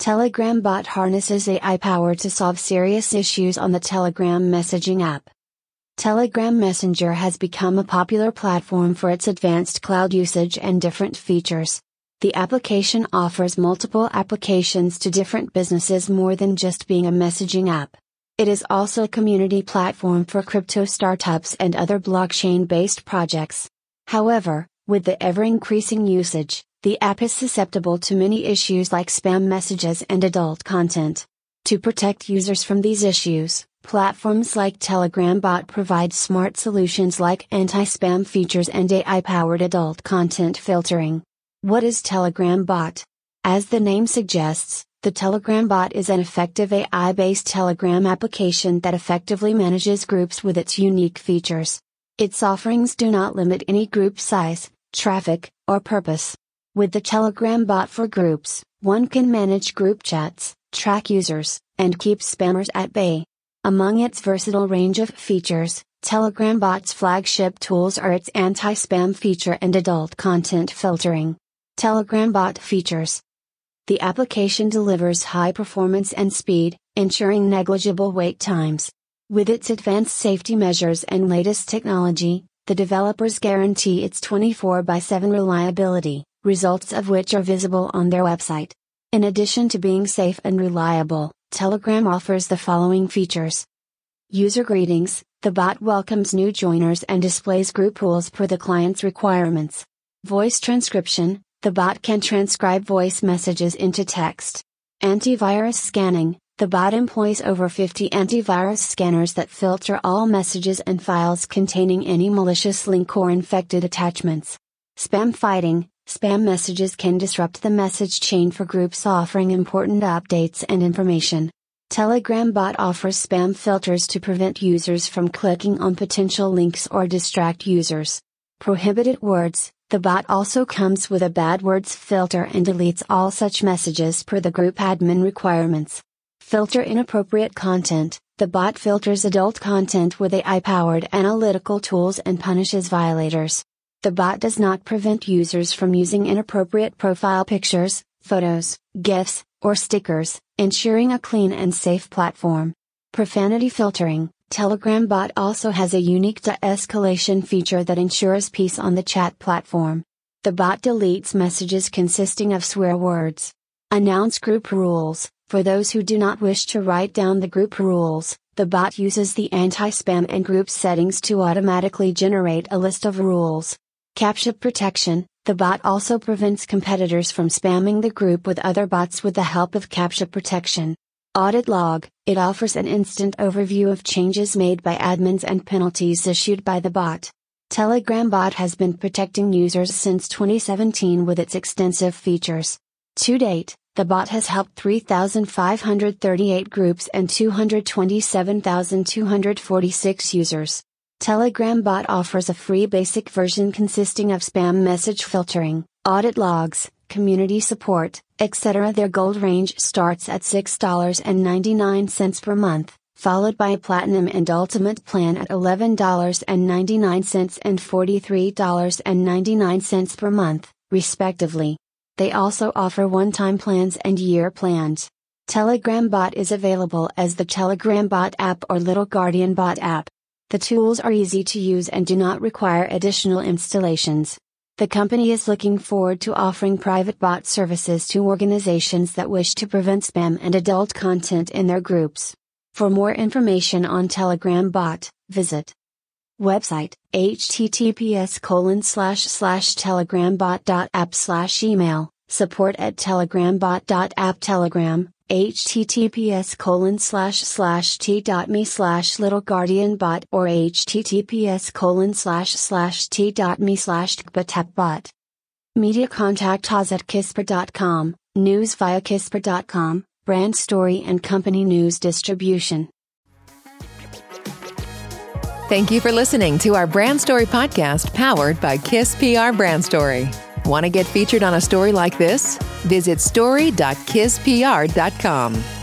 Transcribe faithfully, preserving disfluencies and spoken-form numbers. Telegram bot harnesses A I power to solve serious issues on the Telegram messaging app. Telegram Messenger has become a popular platform for its advanced cloud usage and different features. The application offers multiple applications to different businesses more than just being a messaging app. It is also a community platform for crypto startups and other blockchain-based projects. However, with the ever-increasing usage, the app is susceptible to many issues like spam messages and adult content. To protect users from these issues, platforms like Telegram Bot provide smart solutions like anti-spam features and A I-powered adult content filtering. What is Telegram Bot? As the name suggests, the Telegram Bot is an effective A I-based Telegram application that effectively manages groups with its unique features. Its offerings do not limit any group size, traffic, or purpose. With the Telegram Bot for Groups, one can manage group chats, track users, and keep spammers at bay. Among its versatile range of features, Telegram Bot's flagship tools are its anti-spam feature and adult content filtering. Telegram Bot features. The application delivers high performance and speed, ensuring negligible wait times. With its advanced safety measures and latest technology, the developers guarantee its twenty-four by seven reliability, results of which are visible on their website. In addition to being safe and reliable, Telegram offers the following features. User greetings. The bot welcomes new joiners and displays group pools per the client's requirements. Voice transcription. The bot can transcribe voice messages into text. Antivirus scanning. The bot employs over fifty antivirus scanners that filter all messages and files containing any malicious link or infected attachments. Spam fighting. Spam messages can disrupt the message chain for groups offering important updates and information. Telegram Bot offers spam filters to prevent users from clicking on potential links or distract users. Prohibited words. The bot also comes with a bad words filter and deletes all such messages per the group admin requirements. Filter inappropriate content. The bot filters adult content with A I-powered analytical tools and punishes violators. The bot does not prevent users from using inappropriate profile pictures, photos, GIFs, or stickers, ensuring a clean and safe platform. Profanity filtering. Telegram Bot also has a unique de-escalation feature that ensures peace on the chat platform. The bot deletes messages consisting of swear words. Announce group rules. For those who do not wish to write down the group rules, the bot uses the anti-spam and group settings to automatically generate a list of rules. CAPTCHA protection. The bot also prevents competitors from spamming the group with other bots with the help of CAPTCHA protection. Audit log. It offers an instant overview of changes made by admins and penalties issued by the bot. Telegram Bot has been protecting users since twenty seventeen with its extensive features. To date, the bot has helped three thousand five hundred thirty-eight groups and two hundred twenty-seven thousand two hundred forty-six users. Telegram Bot offers a free basic version consisting of spam message filtering, audit logs, community support, et cetera. Their gold range starts at six dollars and ninety-nine cents per month, followed by a platinum and ultimate plan at eleven dollars and ninety-nine cents and forty-three dollars and ninety-nine cents per month, respectively. They also offer one-time plans and year plans. Telegram Bot is available as the Telegram Bot app or Little Guardian Bot app. The tools are easy to use and do not require additional installations. The company is looking forward to offering private bot services to organizations that wish to prevent spam and adult content in their groups. For more information on Telegram Bot, visit website https colon slash slash telegrambot.app slash email support at telegrambot.app. Telegram https colon slash slash t.me slash little guardian bot or https colon slash slash t.me slash kbatapbot. Media contact us at kiss p r dot com, News via kiss P R dot com, brand story and company news distribution. Thank you for listening to our Brand Story podcast powered by KISS P R Brand Story. Want to get featured on a story like this? Visit story dot kiss P R dot com.